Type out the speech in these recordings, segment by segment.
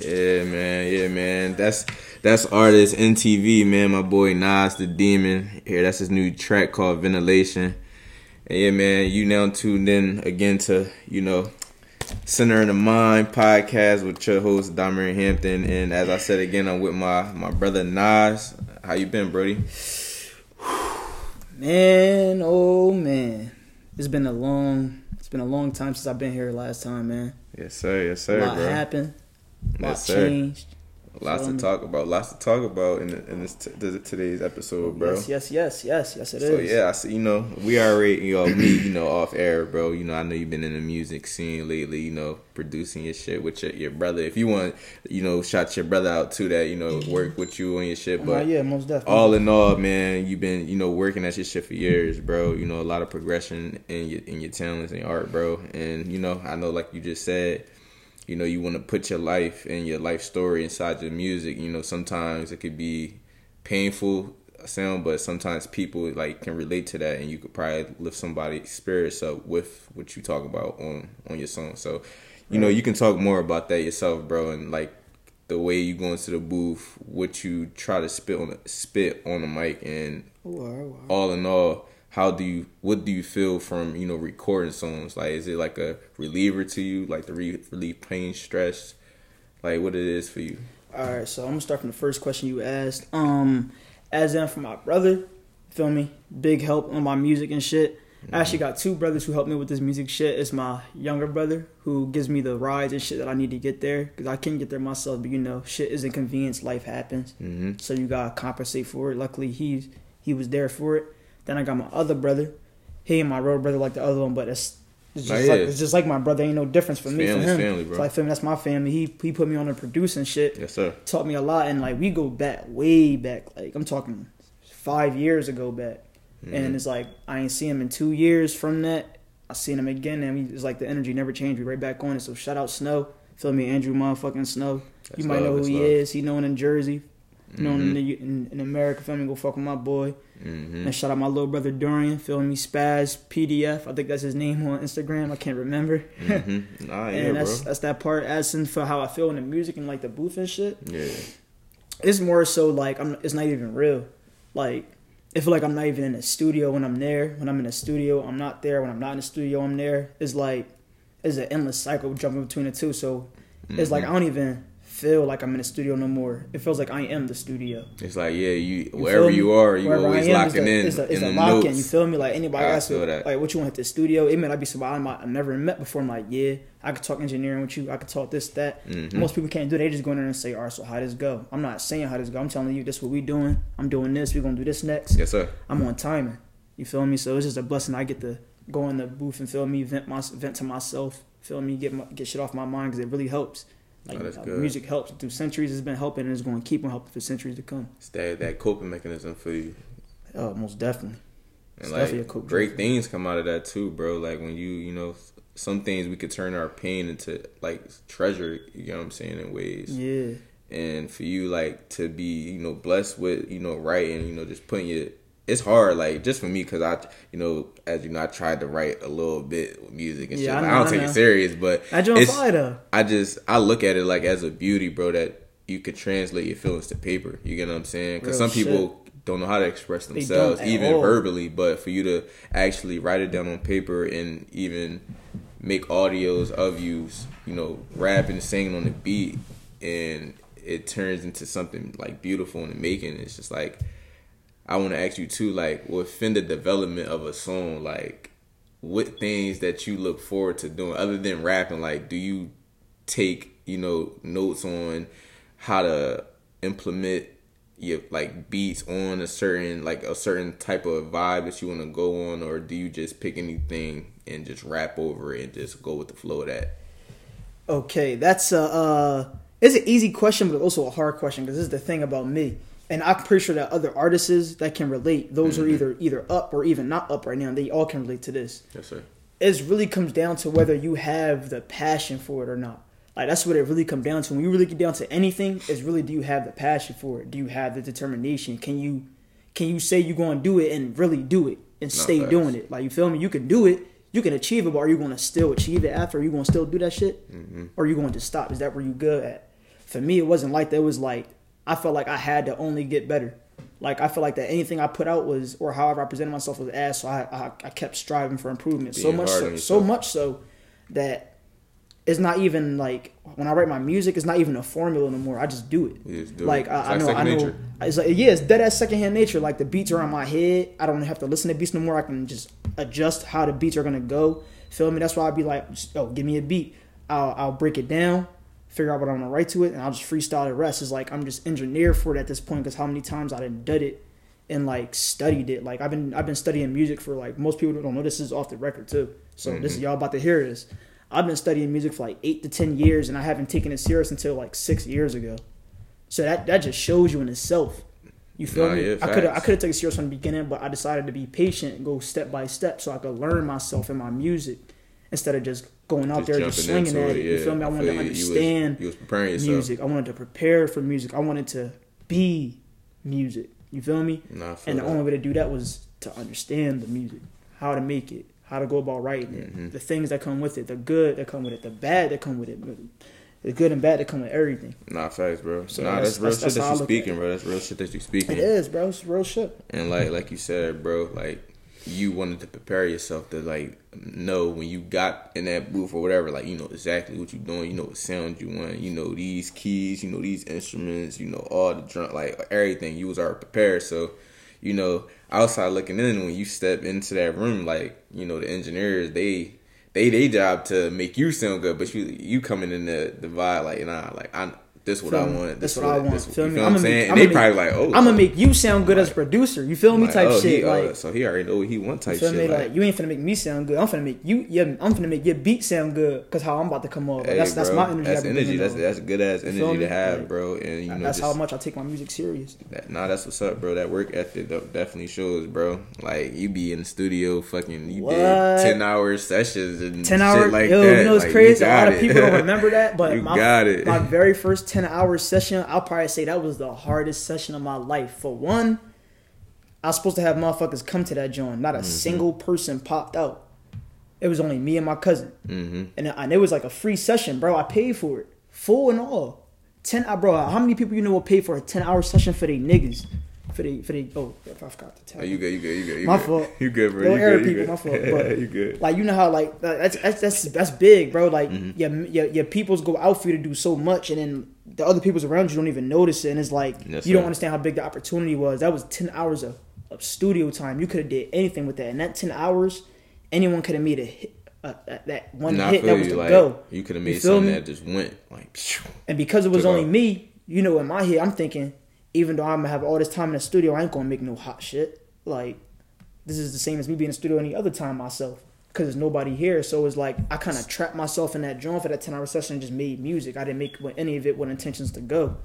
Yeah, man. That's artist NTV, man. My boy Nas the Demon. Here, that's his new track called Ventilation. And yeah, man, you now tuned in again to, you know, Center in the Mind podcast with your host Di Mary Hampton. And as I said again, I'm with my brother Nas. How you been, Brody? Man, oh man, it's been a long time since I've been here last time, man. Yes sir. A lot happened. A lot changed. Lots to talk about in today's episode, bro. Yes, it is. So yeah, I see, you know, we already, you know, off air, bro. You know, I know you've been in the music scene lately, you know, producing your shit with your brother. If you want, you know, shout your brother out too, that, you know, work with you on your shit. But yeah, most definitely. All in all, man, you've been, you know, working at your shit for years, bro. You know, a lot of progression in your talents and art, bro. And you know, I know, like you just said, you know, you want to put your life and your life story inside your music. You know, sometimes it could be painful sound, but sometimes people like can relate to that, and you could probably lift somebody's spirits up with what you talk about on your song. So, you know, you can talk more about that yourself, bro, and like the way you go into the booth, what you try to spit on the mic, and all in all, what do you feel from, you know, recording songs? Like, is it like a reliever to you? Like the relieve pain, stress? Like what it is for you? All right, so I'm gonna start from the first question you asked. As in for my brother, feel me? Big help on my music and shit. Mm-hmm. I actually got two brothers who help me with this music shit. It's my younger brother who gives me the rides and shit that I need to get there, because I can't get there myself. But you know, shit is inconvenience. Life happens, mm-hmm. So you gotta compensate for it. Luckily, he was there for it. Then I got my other brother. He and my real brother like the other one, but it's just like my brother. Ain't no difference for me from him. Family, bro. It's like, that's my family. He put me on the producing shit. Yes, sir. Taught me a lot, and like we go back way back. Like I'm talking 5 years ago back, mm-hmm. And it's like I ain't seen him in 2 years. From that, I seen him again, and it's like the energy never changed. We right back on it. So shout out Snow, feel me, Andrew motherfucking Snow. That's you might love, know who he love. Is. He known in Jersey. Mm-hmm. Known in America, feel me, go fuck with my boy. Mm-hmm. And shout out my little brother Dorian, feel me, Spaz PDF. I think that's his name on Instagram. I can't remember. Mm-hmm. Nah, and yeah, that's that part. As in for how I feel in the music and like the booth and shit. Yeah, it's more so like it's not even real. Like I feel like I'm not even in the studio when I'm there. When I'm in the studio, I'm not there. When I'm not in the studio, I'm there. It's like it's an endless cycle jumping between the two. So mm-hmm. It's like I don't even feel like I'm in the studio no more. It feels like I am the studio. It's like, yeah, wherever you are, always locking in. It's a lock in, you feel me? Like anybody else, like what you want at the studio, it may not be somebody I've never met before. I'm like, yeah, I could talk engineering with you, I could talk this, that. Mm-hmm. Most people can't do it. They just go in there and say, all right, so how this go? I'm not saying how this go. I'm telling you, this is what we doing. I'm doing this. We're going to do this next. Yes, sir. I'm on timing. You feel me? So it's just a blessing. I get to go in the booth and feel me, vent to myself, feel me, get shit off my mind, because it really helps. Like, music helps through centuries. It's been helping, and it's going to keep on helping for centuries to come. It's that coping mechanism for you. Oh, most definitely. And it's like definitely great things come out of that too, bro. Like when you know, some things we could turn our pain into like treasure. You know what I'm saying? In ways. Yeah. And for you, like to be, you know, blessed with, you know, writing, you know, just putting your. It's hard, like, just for me, because I, you know, as you know, I tried to write a little bit with music and shit. I don't take it serious, but I look at it, like, as a beauty, bro, that you could translate your feelings to paper. You get what I'm saying? Because some people don't know how to express themselves, even verbally, but for you to actually write it down on paper and even make audios of you know, rapping and singing on the beat, and it turns into something, like, beautiful in the making. It's just, like, I want to ask you too, like within the development of a song, like what things that you look forward to doing other than rapping, like do you take, you know, notes on how to implement your like beats on a certain type of vibe that you want to go on, or do you just pick anything and just rap over it and just go with the flow of that? Okay, that's it's an easy question, but also a hard question, because this is the thing about me. And I'm pretty sure that other artists that can relate, those mm-hmm. are either up or even not up right now. They all can relate to this. Yes, sir. It really comes down to whether you have the passion for it or not. Like, that's what it really comes down to. When you really get down to anything, it's really, do you have the passion for it? Do you have the determination? Can you say you're going to do it and really do it and stay doing it? Like, you feel me? You can do it. you can achieve it, but are you going to still achieve it after? Are you going to still do that shit? Mm-hmm. Or are you going to stop? Is that where you good at? For me, it wasn't like that. It was like, I felt like I had to only get better. Like, I felt like that anything I put out was, or however I presented myself was ass, so I kept striving for improvement. So much so that it's not even, like, when I write my music, it's not even a formula no more. I just do it. You just do like, it. I know. It's like, yeah, it's dead-ass secondhand nature. Like, the beats are in my head. I don't have to listen to beats no more. I can just adjust how the beats are going to go. Feel me? That's why I'd be like, oh, give me a beat. I'll break it down, figure out what I'm going to write to it, and I'll just freestyle the rest. It's like, I'm just engineered for it at this point, because how many times I done did it and, like, studied it. Like, I've been studying music for, like, most people don't know this is off the record, too. So This is y'all about to hear this. I've been studying music for like 8 to 10 years, and I haven't taken it serious until like 6 years ago. So that just shows you in itself. You feel me? Yeah, I could have taken it serious from the beginning, but I decided to be patient and go step by step so I could learn myself and my music instead of just going out there just swinging at it. Yeah. You feel me? I wanted to understand you was music. I wanted to prepare for music. I wanted to be music. You feel me? The only way to do that was to understand the music, how to make it, how to go about writing it, the things that come with it, the good that come with it, the bad that come with it, the good and bad that come with everything. Nah, facts, bro. So That's real shit that you speaking. It is, bro. It's real shit. And like you said, bro, like you wanted to prepare yourself to like know when you got in that booth or whatever, like you know exactly what you're doing, you know what sound you want, you know these keys, you know these instruments, you know all the drum, like everything. You was already prepared, so you know, outside looking in, when you step into that room, like, you know, the engineers, they job to make you sound good, but you coming in the vibe, like, nah, like, this what I want. This what I want. Feel me? You know what I'm saying? And they probably like, oh. I'm going to make you sound good as a producer. You feel me? Type shit. Like, so he already know what he want type shit. Like, you ain't finna make me sound good. I'm finna make you, I'm finna make your beat sound good because how I'm about to come off. That's my energy. That's energy. That's good ass energy to have, bro. And you know, that's how much I take my music serious. That's what's up, bro. That work ethic definitely shows, bro. Like, you be in the studio fucking, you did 10-hour sessions and shit like that. You know, it's crazy. A lot of people don't remember that, but my very first 10-hour session, I'll probably say that was the hardest session of my life. For one, I was supposed to have motherfuckers come to that joint. Not a single person popped out. It was only me and my cousin. Mm-hmm. And it was like a free session, bro. I paid for it. Full and all. Bro, how many people you know will pay for a 10-hour session for they niggas? I forgot to tell you. You good. My fault. You good, bro. My fault. But you good. Like, you know how, like, that's big, bro. Like, your peoples go out for you to do so much, and then the other peoples around you don't even notice it, and it's like, you don't understand how big the opportunity was. That was 10 hours of studio time. You could have did anything with that. And that 10 hours, anyone could have made a hit. That one hit, that was the go. You could have made something that just went, like, phew. And because it was only me, you know, in my head, I'm thinking, even though I'm going to have all this time in the studio, I ain't going to make no hot shit. Like, this is the same as me being in the studio any other time myself because there's nobody here. So it's like I kind of trapped myself in that joint for that 10-hour session and just made music. I didn't make any of it with intentions to go.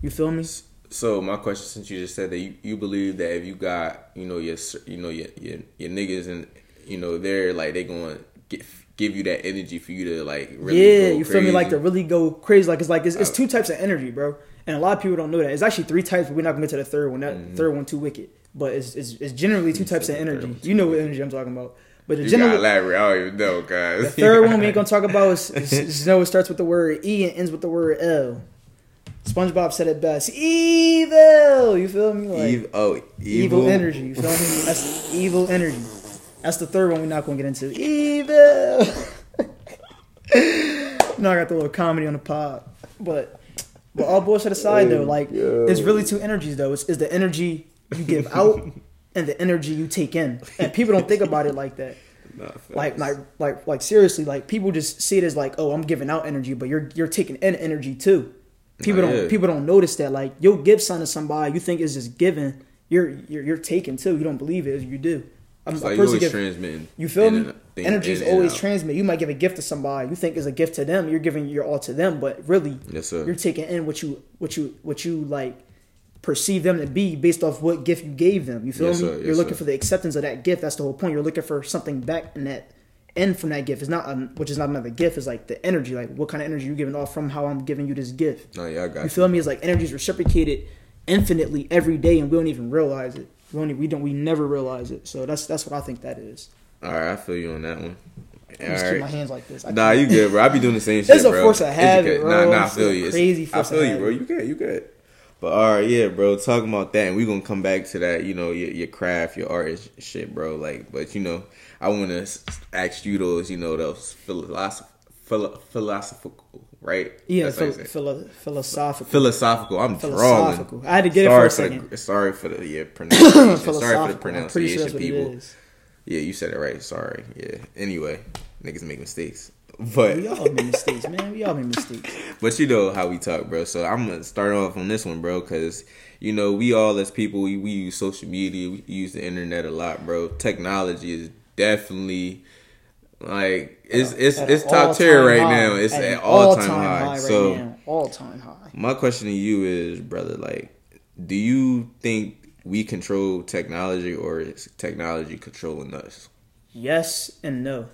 You feel me? So my question, since you just said that you believe that if you got, you know, your niggas and, you know, they're like they going to get – give you that energy for you to like really go you crazy. Feel me, like to really go crazy, like it's 2 types of energy, bro, and a lot of people don't know that. It's actually 3 types, but we're not gonna get to the third one. That third one too wicked, but it's generally 2 types of energy. You know what energy I'm talking about, but the general elaborate. I don't even know, guys. The third one we ain't gonna talk about is it starts with the word E and ends with the word L. SpongeBob said it best. Evil, you feel me? Like evil energy. You feel me? That's evil energy. That's the third one we're not going to get into. Evil. No, I got the little comedy on the pod. But all bullshit aside, though, like, it's really 2 energies, though. It's the energy you give out and the energy you take in. And people don't think about it like that. Like seriously, like, people just see it as like, oh, I'm giving out energy, but you're taking in energy, too. People don't notice that. Like, you'll give something to somebody you think is just giving. You're taking, too. You don't believe it if you do. It's like you always transmitting. You feel me? Energy is always transmitted. You might give a gift to somebody you think is a gift to them. You're giving your all to them, but really, you're taking in what you like perceive them to be based off what gift you gave them. You feel me? You're looking for the acceptance of that gift. That's the whole point. You're looking for something back in that end from that gift. It's not which is not another gift. It's like the energy. Like what kind of energy you giving off from how I'm giving you this gift. Oh yeah, I got you. You feel me? It's like energy is reciprocated infinitely every day, and we don't even realize it. We never realize it. So that's what I think that is. All right, I feel you on that one. I just keep my hands like this. Nah, you good, bro. I be doing the same shit, bro. It's a force of habit, bro. Nah, I feel you. Crazy force of habit. I feel you, bro. You good, you good. But all right, yeah, bro. Talking about that, and we're gonna come back to that. You know, your craft, your art, shit, bro. Like, but you know, I want to ask you those, you know, those philosophical, right? Yeah, philosophical. I'm drawing. I had to get it for a second. Sorry for the pronunciation. Sorry for the pronunciation, people. Yeah, you said it right. Sorry. Yeah. Anyway, niggas make mistakes. But we all make mistakes, man. We all make mistakes. But you know how we talk, bro. So I'm gonna start off on this one, bro, because you know we all as people we use social media, we use the internet a lot, bro. Technology is definitely like it's top tier right now. It's at all-time high. So all-time high. My question to you is, brother, like, do you think we control technology, or is technology controlling us? Yes and no.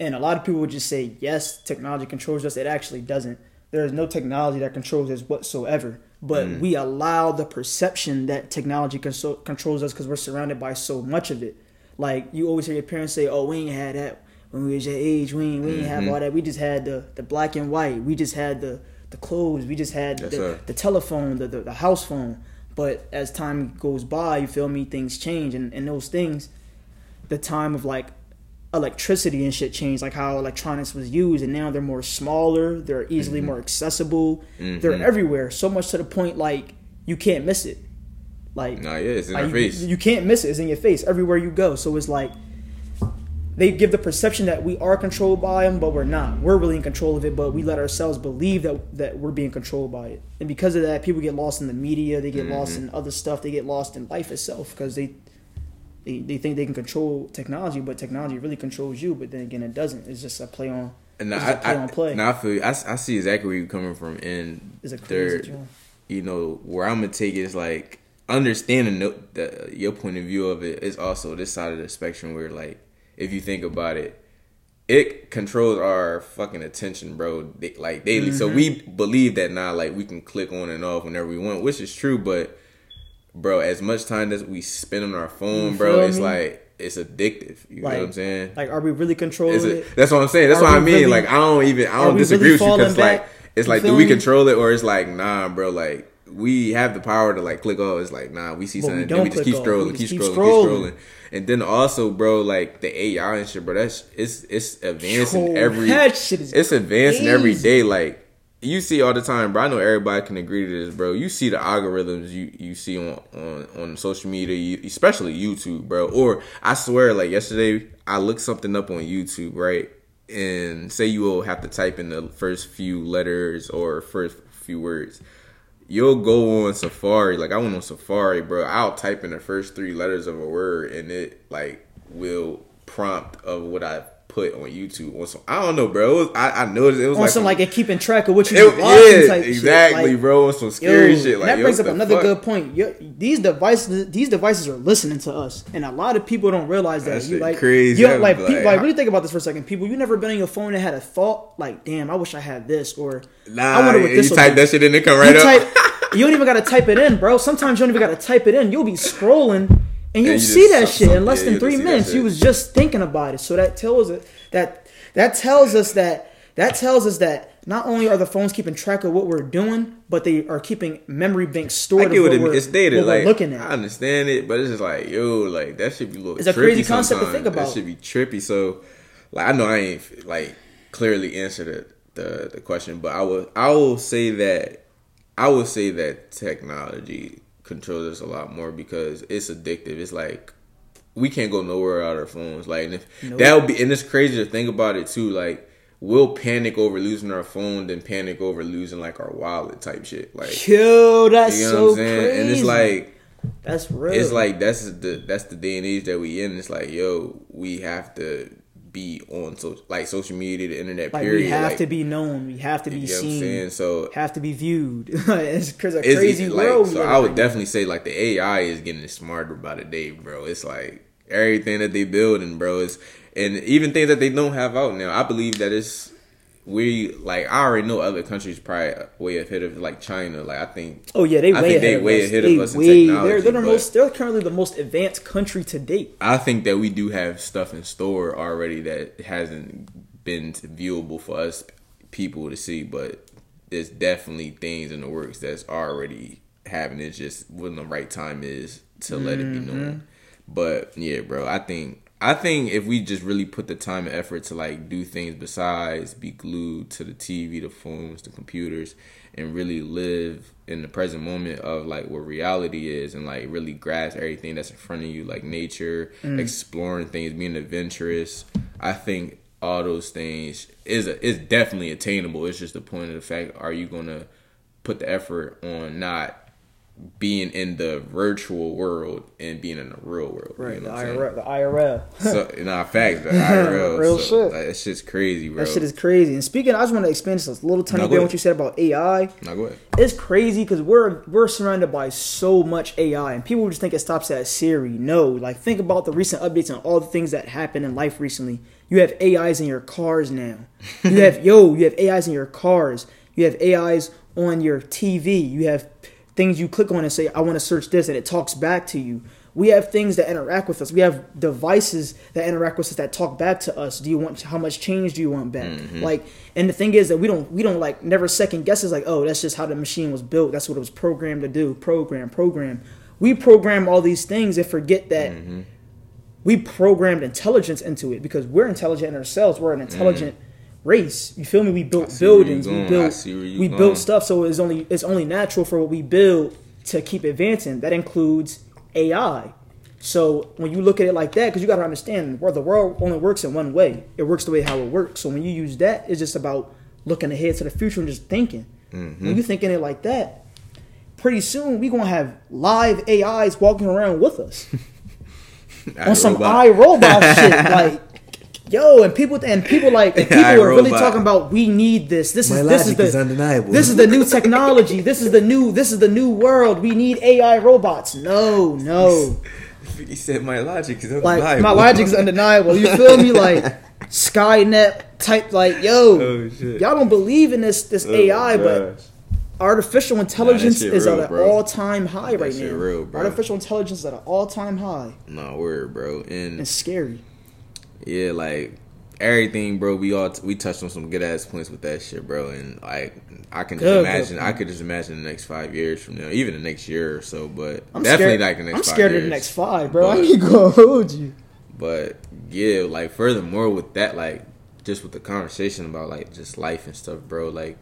And a lot of people would just say, yes, technology controls us. It actually doesn't. There is no technology that controls us whatsoever. But we allow the perception that technology controls us because we're surrounded by so much of it. Like, you always hear your parents say, oh, we ain't had that when we was your age. We ain't have all that. We just had the black and white. We just had the clothes. We just had the telephone, the house phone. But as time goes by, you feel me, things change. And those things, the time of, like, electricity and shit changed, like how electronics was used, and now they're more smaller, they're easily more accessible, they're everywhere, so much to the point like you can't miss it. Like, nah, yeah, it's in your face. You can't miss it, it's in your face everywhere you go. So it's like they give the perception that we are controlled by them, but we're not. We're really in control of it, but we let ourselves believe that we're being controlled by it. And because of that, people get lost in the media, they get lost in other stuff, they get lost in life itself, because They think they can control technology, but technology really controls you. But then again, it doesn't. It's just a play on. It's just a play on play. Nah, I feel you. I see exactly where you're coming from, and it's a crazy job. You know where I'm gonna take it is like understanding your point of view of it is also this side of the spectrum where, like, if you think about it, it controls our fucking attention, bro. Like daily, so we believe that now, like, we can click on and off whenever we want, which is true, but. Bro, as much time as we spend on our phone, bro, it's like, it's addictive. You know what I'm saying? Like, are we really controlling it? That's what I'm saying. That's what I mean. Really, like, I don't disagree with you because, like, it's like, do we control it? Or it's like, nah, bro, like, we have the power to, like, click off. It's like, nah, we see something and we just keep scrolling, keep scrolling. And then also, bro, like, the AI and shit, bro, that's, it's advancing every, that shit is it's advancing crazy. Every day, like. You see all the time, bro. I know everybody can agree to this, bro. You see the algorithms you see on social media, especially YouTube, bro. Or I swear, like, yesterday, I looked something up on YouTube, right? And say you will have to type in the first few letters or first few words. You'll go on Safari. Like, I went on Safari, bro. I'll type in the first three letters of a word, and it, like, will prompt of what I put on YouTube on some, I don't know, bro. I noticed it was on like some like a keeping track of what you do. Yeah, type exactly, shit. Like, bro. On some scary shit. Like, that brings up another good point. These devices are listening to us, and a lot of people don't realize that. That's crazy. Like, really think about this for a second, people. You never been on your phone and had a thought like, "Damn, I wish I had this," or "I wonder what this." You type that shit in, it come right up. You don't even gotta type it in, bro. Sometimes you don't even gotta type it in. You'll be scrolling. And you'll see that shit in less than 3 minutes. You was just thinking about it. So that tells us that not only are the phones keeping track of what we're doing, but they are keeping memory banks stored of what we're looking at. I understand it, but it's just like, yo, like, that should be a little trippy. It's a crazy concept to think about. That should be trippy. So, like, I know I ain't, like, clearly answered the question, but I will say that technology controls us a lot more because it's addictive. It's like we can't go nowhere without our phones. Like, and it's crazy to think about it too. Like, we'll panic over losing our phone, then panic over losing like our wallet type shit. Like, yo, that's so crazy. And it's like that's real. It's like that's the day and age that we in. It's like, yo, we have to be on social media, the internet. Like, period. We have to be known. We have to be seen. So have to be viewed. It's crazy world. So I would definitely say, like, the AI is getting smarter by the day, bro. It's like everything that they building, bro. And even things that they don't have out now. I believe that it's we like I already know other countries probably way ahead of like China. Like I think they way ahead of us in technology. They're currently the most advanced country to date. I think that we do have stuff in store already that hasn't been viewable for us people to see, but there's definitely things in the works that's already happening. It's just when the right time is to let it be known. But yeah, bro, I think if we just really put the time and effort to like do things besides be glued to the TV, the phones, the computers, and really live in the present moment of like what reality is, and like really grasp everything that's in front of you, like nature, exploring things, being adventurous. I think all those things is definitely attainable. It's just the point of the fact: are you gonna put the effort on not being in the virtual world and being in the real world, right? You know what the IRL. The IRL. Real shit. Like, that shit's crazy, bro. That shit is crazy. And speaking, I just want to expand this a little tiny bit on what you said about AI. No, go ahead. It's crazy because we're surrounded by so much AI, and people just think it stops at Siri. No, like think about the recent updates and all the things that happened in life recently. You have AIs in your cars now. You have AIs in your cars. You have AIs on your TV. You have things you click on and say, I want to search this, and it talks back to you. We have things that interact with us. We have devices that interact with us that talk back to us. Do you want, how much change do you want back? Like, and the thing is that we don't like never second guess. It's like, oh, that's just how the machine was built. That's what it was programmed to do. Program. We program all these things and forget that we programmed intelligence into it, because we're intelligent in ourselves. We're an intelligent race, you feel me? We built buildings, we built stuff, so it's only natural for what we build to keep advancing. That includes AI. So when you look at it like that, because you got to understand, the world only works in one way. It works the way how it works. So when you use that, it's just about looking ahead to the future and just thinking. When you're thinking it like that, pretty soon we're gonna have live AIs walking around with us on some iRobot shit, like. Yo, and people are really talking about we need this. This is undeniable. This is the new technology. This is the new world. We need AI robots. No. He said my logic is undeniable. Like, my logic is undeniable. You feel me? Like Skynet type. Like y'all don't believe in this AI, but artificial intelligence is at an all-time high right now. Real, bro. Artificial intelligence is at an all-time high. No word, bro. And it's scary. Yeah, like everything, bro. We touched on some good ass points with that shit, bro. And like, I could just imagine the next 5 years from now, even the next year or so. But I'm definitely scared, like the next. I'm 5 years. I'm scared of the next five, bro. I ain't gonna hold you. But yeah, like furthermore with that, like just with the conversation about like just life and stuff, bro. Like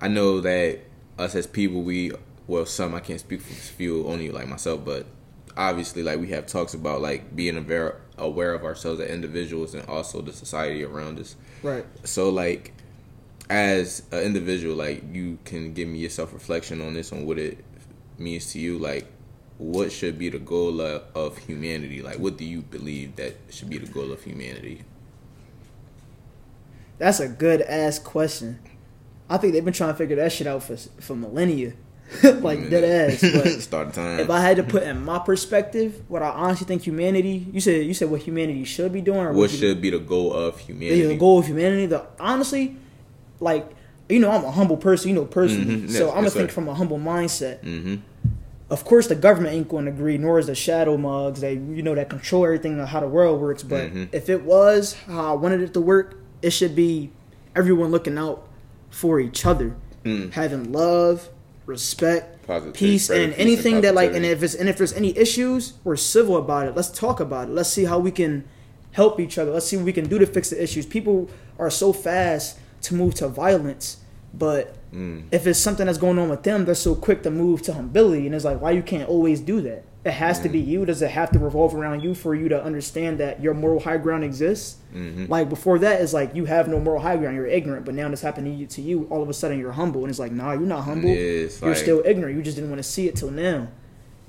I know that us as people, I can't speak for few, only like myself, but obviously like we have talks about like being aware of ourselves as individuals and also the society around us. Right. So like as an individual, like you can give me your self-reflection on this, on what it means to you. Like what should be the goal of humanity? Like what do you believe that should be the goal of humanity? That's a good ass question. I think they've been trying to figure that shit out for millennia. Like dead ass. But start time. If I had to put in my perspective, what I honestly think humanity, you said what humanity should be doing, or what should be the goal of humanity. The goal of humanity. Honestly, like I'm a humble person, personally, so I'm gonna think from a humble mindset. Of course, the government ain't going to agree, nor is the shadow mugs. They that control everything on how the world works. But if it was how I wanted it to work, it should be everyone looking out for each other, having love. Respect, positive, peace, and anything and that like, and if there's any issues, we're civil about it. Let's talk about it. Let's see how we can help each other. Let's see what we can do to fix the issues. People are so fast to move to violence, but if it's something that's going on with them, they're so quick to move to humility, and it's like, why you can't always do that? It has to be you. Does it have to revolve around you for you to understand that your moral high ground exists? Like before that, it's like you have no moral high ground. You're ignorant. But now this happened to you. All of a sudden, you're humble. And it's like, nah, you're not humble. You're still ignorant. You just didn't want to see it till now.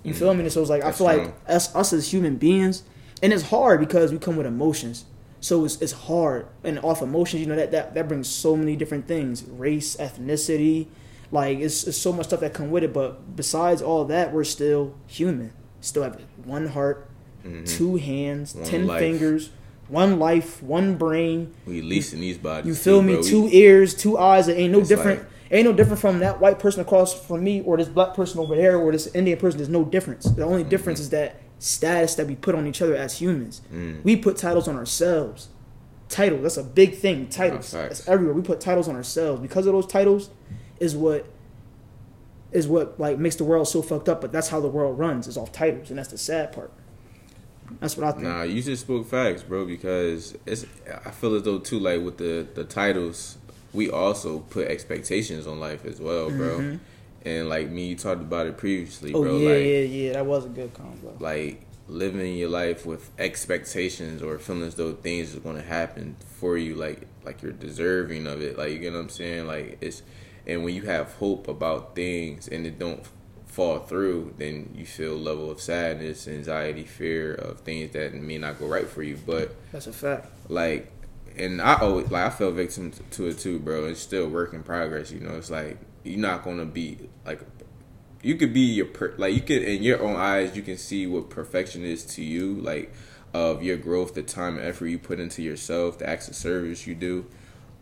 You feel me? And so it's like, I feel like us as human beings, and it's hard because we come with emotions. So it's hard. And off emotions, that brings so many different things. Race, ethnicity. Like, it's so much stuff that come with it. But besides all that, we're still human. Still have one heart, two hands, 10 fingers, One life, one brain. We leasing these bodies. You feel me? Bro. Two ears, two eyes. It ain't no different. Like, ain't no different from that white person across from me, or this black person over there, or this Indian person. There's no difference. The only difference is that status that we put on each other as humans. We put titles on ourselves. Title, that's a big thing. Titles, that's everywhere. We put titles on ourselves. Because of those titles is what like makes the world so fucked up. But that's how the world runs, is off titles, and that's the sad part. That's what I think. Nah, you just spoke facts, bro, because I feel as though, too, like, with the titles, we also put expectations on life as well, bro. Mm-hmm. And, like, me, you talked about it previously, bro. Yeah. That was a good combo. Like, living your life with expectations or feeling as though things is going to happen for you, like you're deserving of it. Like, you get what I'm saying? Like, it's... And when you have hope about things and it don't fall through, then you feel a level of sadness, anxiety, fear of things that may not go right for you. But that's a fact. Like, and I always, like, I fell victim to it too, bro. It's still work in progress, you know. It's like, you're not gonna be like, you could be your like, you could, in your own eyes, you can see what perfection is to you, like, of your growth, the time and effort you put into yourself, the acts of service you do.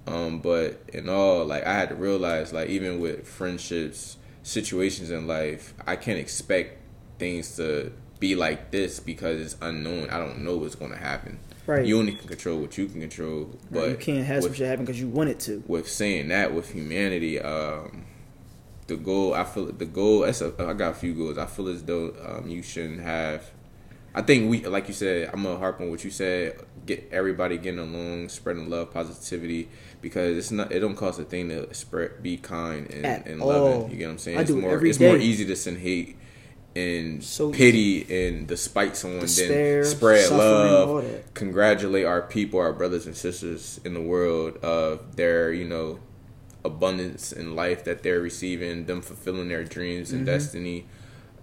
But in all, like, I had to realize, like, even with friendships, situations in life, I can't expect things to be like this because it's unknown. I don't know what's going to happen. Right. You only can control what you can control. But you can't have some shit happen because you want it to. With saying that, with humanity, the goal, I feel the goal. I got a few goals. I feel as though you shouldn't have. I think we, like you said, I'm gonna harp on what you said. Get everybody getting along, spreading love, positivity, because it's not. It don't cost a thing to spread, be kind and loving. You get what I'm saying? It's more easy to send hate and pity and despite someone than spread love. Congratulate our people, our brothers and sisters in the world of their, you know, abundance in life that they're receiving, them fulfilling their dreams and destiny.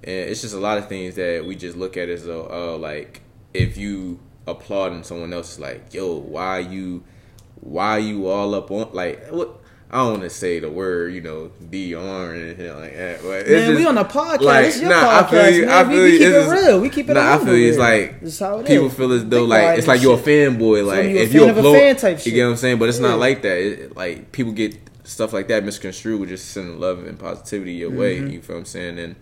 And it's just a lot of things that we just look at as though, oh, like, if you applauding someone else, it's like, yo, why you all up on, like, what? I don't want to say the word, you know, DR or anything like that. But it's, man, just, we on a podcast. Like, it's your podcast. I feel we keep it real. We keep it real. I feel it's like, this is how it people is. Feel as though, like, it's like you're a fanboy. Like, so if you applaud, fan type shit. You get what I'm saying? But it's not like that. It, like, people get stuff like that misconstrued with just sending love and positivity your way. You feel what I'm saying? And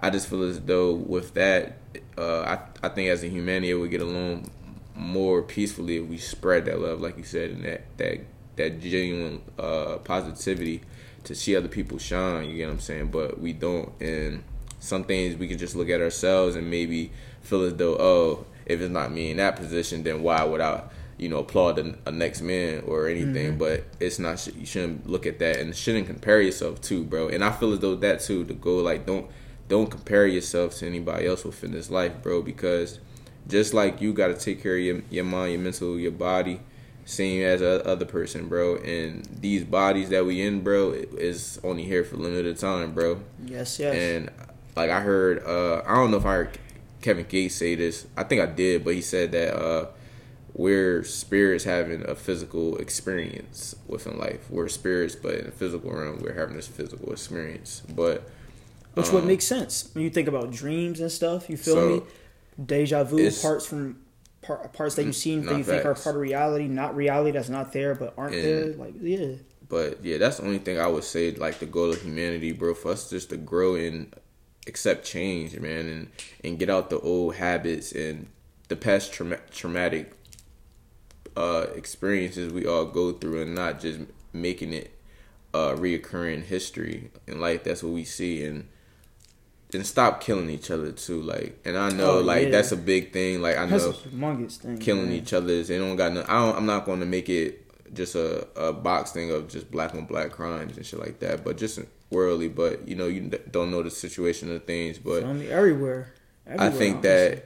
I just feel as though with that, I think as a humanity, it would get along more peacefully if we spread that love, like you said, and that genuine positivity to see other people shine. You get what I'm saying? But we don't. And some things we can just look at ourselves and maybe feel as though, oh, if it's not me in that position, then why would I, you know, applaud a next man or anything? But it's not. You shouldn't look at that and shouldn't compare yourself to, bro. And I feel as though that too, the goal, like, don't compare yourself to anybody else within this life, bro, because just like you got to take care of your mind, your mental, your body, same as a other person, bro. And these bodies that we in, bro, is only here for a limited time, bro. Yes. And, like, I heard, I don't know if I heard Kevin Gates say this. I think I did, but he said that we're spirits having a physical experience within life. We're spirits, but in the physical realm, we're having this physical experience. But... which would make sense when you think about dreams and stuff. You feel me? Deja vu, parts that you've seen that you think are part of reality, not reality that's not there but aren't there. Like, yeah. But yeah, that's the only thing I would say. Like, the goal of humanity, bro, for us just to grow and accept change, man, and get out the old habits and the past traumatic experiences we all go through, and not just making it reoccurring history in life. That's what we see. And stop killing each other too, like. And I know, that's a big thing. Like, I know that's a humongous thing, killing each other. They don't got nothing. I'm not going to make it just a box thing of just black on black crimes and shit like that. But just worldly. But you know, you don't know the situation of things. But only everywhere. I think that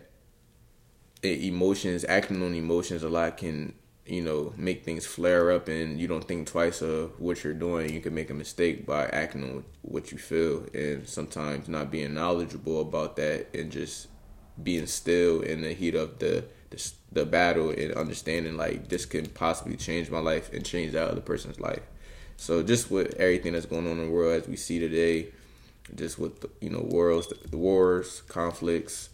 emotions, acting on emotions a lot, can, you know, make things flare up, and you don't think twice of what you're doing. You can make a mistake by acting on what you feel, and sometimes not being knowledgeable about that, and just being still in the heat of the battle, and understanding, like, this could possibly change my life and change that other person's life. So just with everything that's going on in the world as we see today, just with the, you know, wars, conflicts,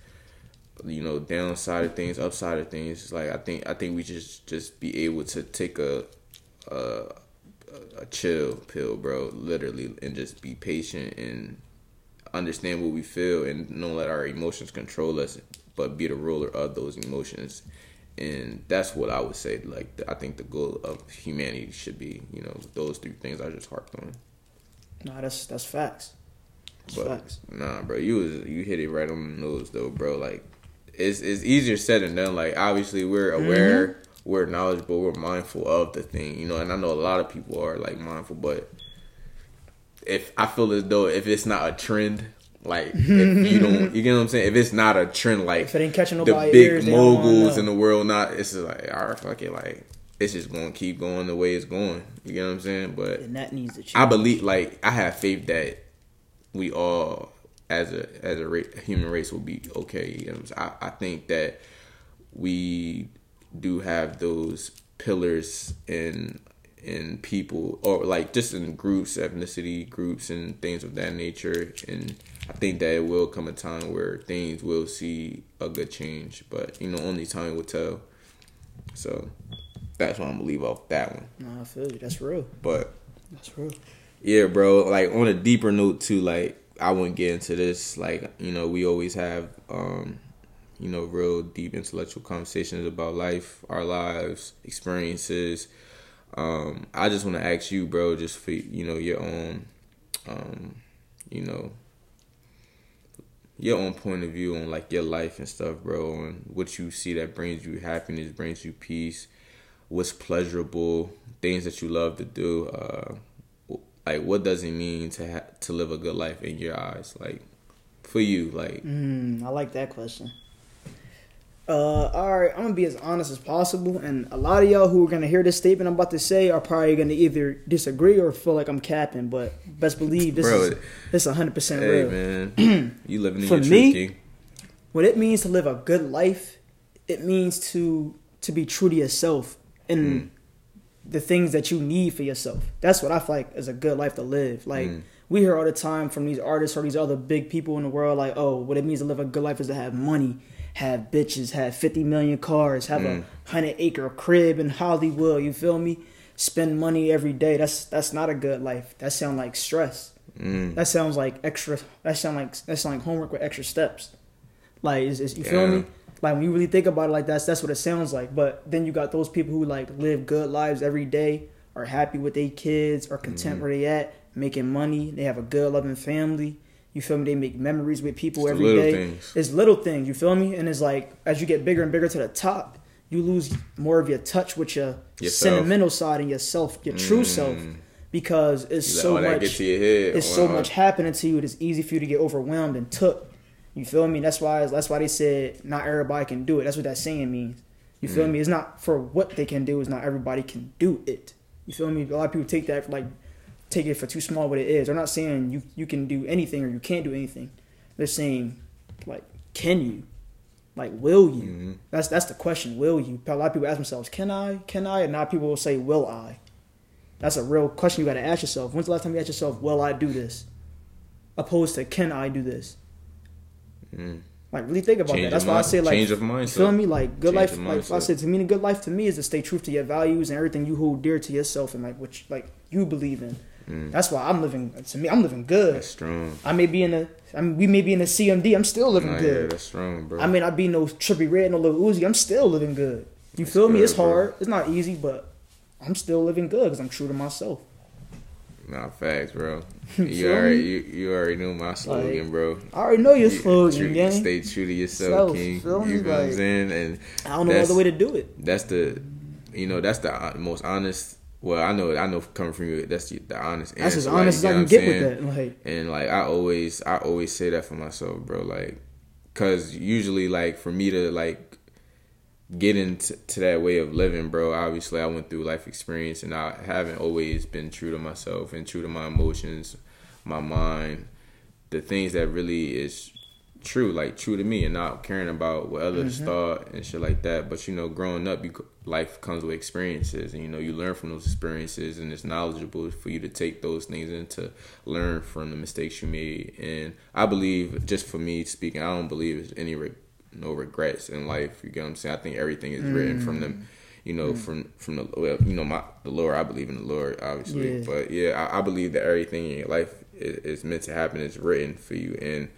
you know, downside of things, upside of things. It's like I think we just be able to take a chill pill, bro, literally, and just be patient and understand what we feel and don't let our emotions control us, but be the ruler of those emotions. And that's what I would say. Like, I think the goal of humanity should be, you know, those three things I just harped on. Nah, that's facts. That's facts. Nah, bro, you hit it right on the nose, though, bro. Like, it's easier said than done. Like, obviously, we're aware, we're knowledgeable, we're mindful of the thing, you know. And I know a lot of people are like mindful, but if I feel as though if it's not a trend. Like, if you don't, you get what I'm saying? If it's not a trend, like, if it ain't catching nobody, the big ears, moguls in the world, it's just like, all right, fuck it. Like, it's just going to keep going the way it's going. You get what I'm saying? But and that needs to change. I believe, like, I have faith that we all, as a human race, will be okay. You know what I'm saying? I think that we do have those pillars in people, or like just in groups, ethnicity groups and things of that nature. And I think that it will come a time where things will see a good change, but you know, only time will tell. So that's what I'm gonna leave off that one. No, I feel you. That's real. But that's real. Yeah, bro. Like, on a deeper note too, like, I wouldn't get into this. Like, you know, we always have, you know, real deep intellectual conversations about life, our lives, experiences. I just want to ask you, bro, just for, you know, your own, you know, your own point of view on, like, your life and stuff, bro, and what you see that brings you happiness, brings you peace, what's pleasurable, things that you love to do, like, what does it mean to live a good life in your eyes, like, for you, like. I like that question. All right, I'm gonna be as honest as possible, and a lot of y'all who are gonna hear this statement I'm about to say are probably gonna either disagree or feel like I'm capping, but best believe this is 100% real. Hey, man, you living in your truth, King. What it means to live a good life, it means to be true to yourself and the things that you need for yourself. That's what I feel like is a good life to live. Like, we hear all the time from these artists or these other big people in the world, like, oh, what it means to live a good life is to have money, have bitches, have 50 million cars, have a 100-acre crib in Hollywood, you feel me? Spend money every day. That's not a good life. That sounds like stress. That sounds like extra, that sounds like homework with extra steps. Like, you feel me? Like, when you really think about it like that's what it sounds like. But then you got those people who, like, live good lives every day, are happy with their kids, are content where they at, making money, they have a good, loving family. You feel me? They make memories with people every day. Things. It's little things. You feel me? And it's like, as you get bigger and bigger to the top, you lose more of your touch with your sentimental side and yourself, your true self, because it's so much. It's so much happening to you. It's easy for you to get overwhelmed and took. You feel me? That's why they said not everybody can do it. That's what that saying means. You feel me? It's not for what they can do. It's not everybody can do it. You feel me? A lot of people take that for like. Take it for too small what it is. They're not saying you can do anything or you can't do anything. They're saying, like, can you? Like, will you? That's the question. Will you? A lot of people ask themselves, can I? Can I? And now people will say, will I? That's a real question you got to ask yourself. When's the last time you asked yourself, will I do this? Opposed to, can I do this? Like, really think about that. That's why I say, like, change of mindset. You feel me? Like, good life. Like I said, to me, a good life to me is to stay true to your values and everything you hold dear to yourself and like what you believe in. That's why I'm living. To me, I'm living good. That's strong. We may be in a CMD. I'm still living good. Yeah, that's strong, bro. I may not be no Trippie Redd, no Lil Uzi. I'm still living good. You feel me? It's hard. Bro. It's not easy, but I'm still living good because I'm true to myself. Nah, facts, bro. You already know my slogan, like, bro. I already know your slogan, gang. Stay true to yourself, King. Feel me? You know what I'm saying? And I don't know another way to do it. That's the most honest. Well, I know coming from you, that's the honest answer. That's as honest as I can get with that. Like, and like I always say that for myself, bro. Like, cause usually, like, for me to like get into that way of living, bro. Obviously, I went through life experience, and I haven't always been true to myself and true to my emotions, my mind, the things that really is true, like true to me, and not caring about what others thought and shit like that. But you know, growing up, life comes with experiences, and you know, you learn from those experiences, and it's knowledgeable for you to take those things and to learn from the mistakes you made. And I believe, just for me speaking, I don't believe it's any no regrets in life. You get what I'm saying? I think everything is written from them. You know, from the, well, you know, the Lord, I believe in the Lord, obviously. Yeah. But, yeah, I believe that everything in your life is meant to happen. It's written for you. And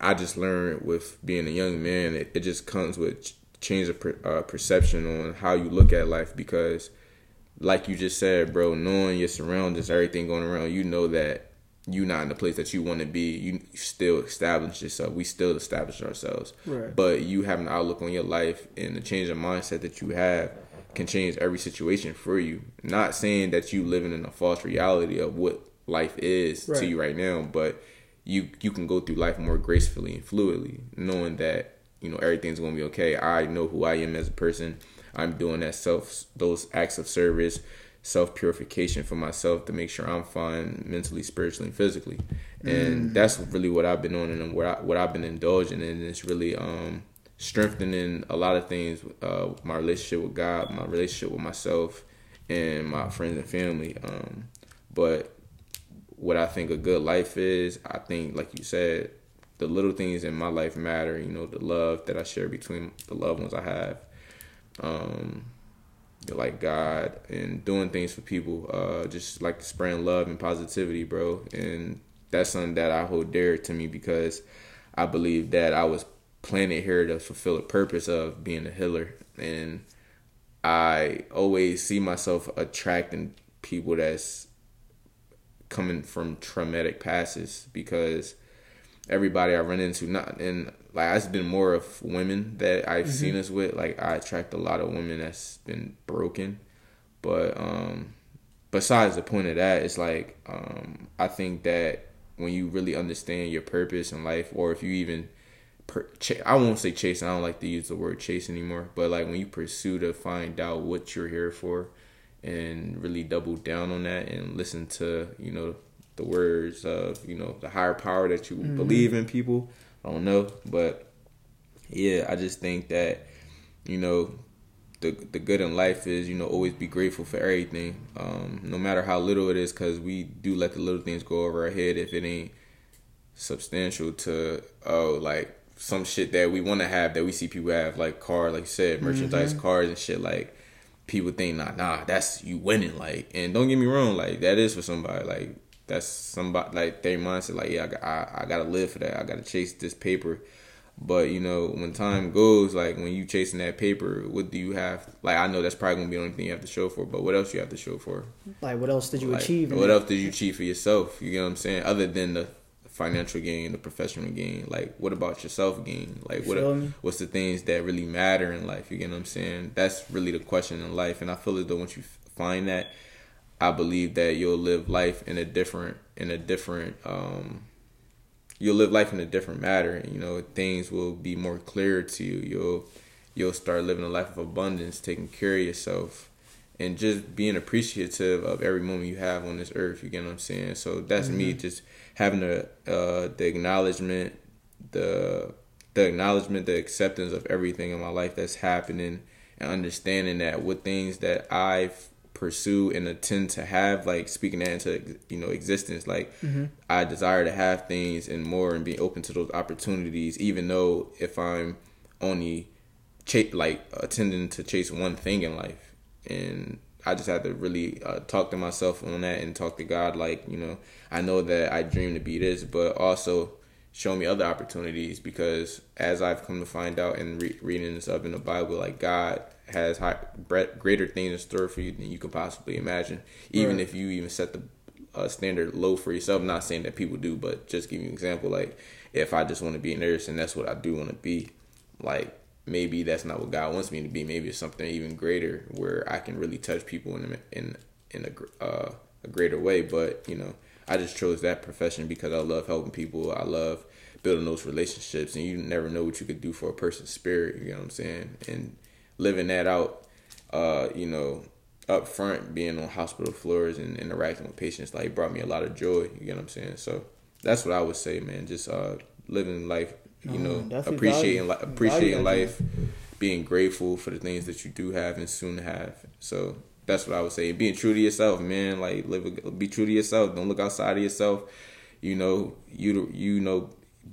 I just learned with being a young man, it just comes with change of perception on how you look at life. Because, like you just said, bro, knowing your surroundings, everything going around, you know that you're not in the place that you want to be. You still establish yourself. We still establish ourselves. Right. But you have an outlook on your life, and the change of mindset that you have can change every situation for you. Not saying that you living in a false reality of what life is to you right now, but you can go through life more gracefully and fluidly, knowing that, you know, everything's going to be okay. I know who I am as a person. I'm doing that those acts of service, self-purification for myself to make sure I'm fine mentally, spiritually, and physically. And that's really what I've been on and what I've been indulging in. It's really strengthening a lot of things, my relationship with God, my relationship with myself, and my friends and family. But what I think a good life is, I think, like you said, the little things in my life matter. You know, the love that I share between the loved ones I have. Like God and doing things for people, just like spreading love and positivity, bro. And that's something that I hold dear to me because I believe that I was planted here to fulfill the purpose of being a healer. And I always see myself attracting people that's coming from traumatic passes because everybody I run into, it's been more of women that I've seen us with. Like, I attract a lot of women that's been broken. But besides the point of that, it's like I think that when you really understand your purpose in life, or if you even I won't say chase. I don't like to use the word chase anymore. But like when you pursue to find out what you're here for, and really double down on that, and listen to the words of the higher power that you believe in, people. I don't know, but yeah, I just think that the good in life is always be grateful for everything, no matter how little it is, because we do let the little things go over our head if it ain't substantial to like some shit that we want to have, that we see people have, like car, like you said, merchandise, cars and shit. Like people think nah, that's you winning, like, and don't get me wrong, like that is for somebody, like. That's somebody, like, their mindset, like, yeah, I got to live for that. I got to chase this paper. But, when time goes, like, when you chasing that paper, what do you have? Like, I know that's probably going to be the only thing you have to show for, but what else you have to show for? Like, what else did you achieve? What else did you achieve for yourself? You get what I'm saying? Other than the financial gain, the professional gain, like, what about yourself gain? Like, what's the things that really matter in life? You get what I'm saying? That's really the question in life. And I feel as though once you find that, I believe that you'll live life in a different manner, and things will be more clear to you. You'll start living a life of abundance, taking care of yourself, and just being appreciative of every moment you have on this earth. You get what I'm saying? So that's me just having the acknowledgement, the acceptance of everything in my life that's happening, and understanding that with things that I've pursue and intend to have, like speaking that into existence, like I desire to have things and more, and be open to those opportunities, even though if I'm only attending to chase one thing in life. And I just had to really talk to myself on that, and talk to God, like, I know that I dream to be this, but also show me other opportunities, because as I've come to find out and reading this up in the Bible, like, God has greater things in store for you than you could possibly imagine, even if you even set the standard low for yourself. I'm not saying that people do, but just give you an example, like if I just want to be a nurse and that's what I do want to be, like maybe that's not what God wants me to be. Maybe it's something even greater where I can really touch people in a greater way. But I just chose that profession because I love helping people. I love building those relationships, and you never know what you could do for a person's spirit. You know what I'm saying? And living that out, up front, being on hospital floors and interacting with patients, like, brought me a lot of joy. You know what I'm saying? So that's what I would say, man. Just living life, appreciating life, being grateful for the things that you do have and soon have. So that's what I would say. Being true to yourself, man. Like, be true to yourself. Don't look outside of yourself.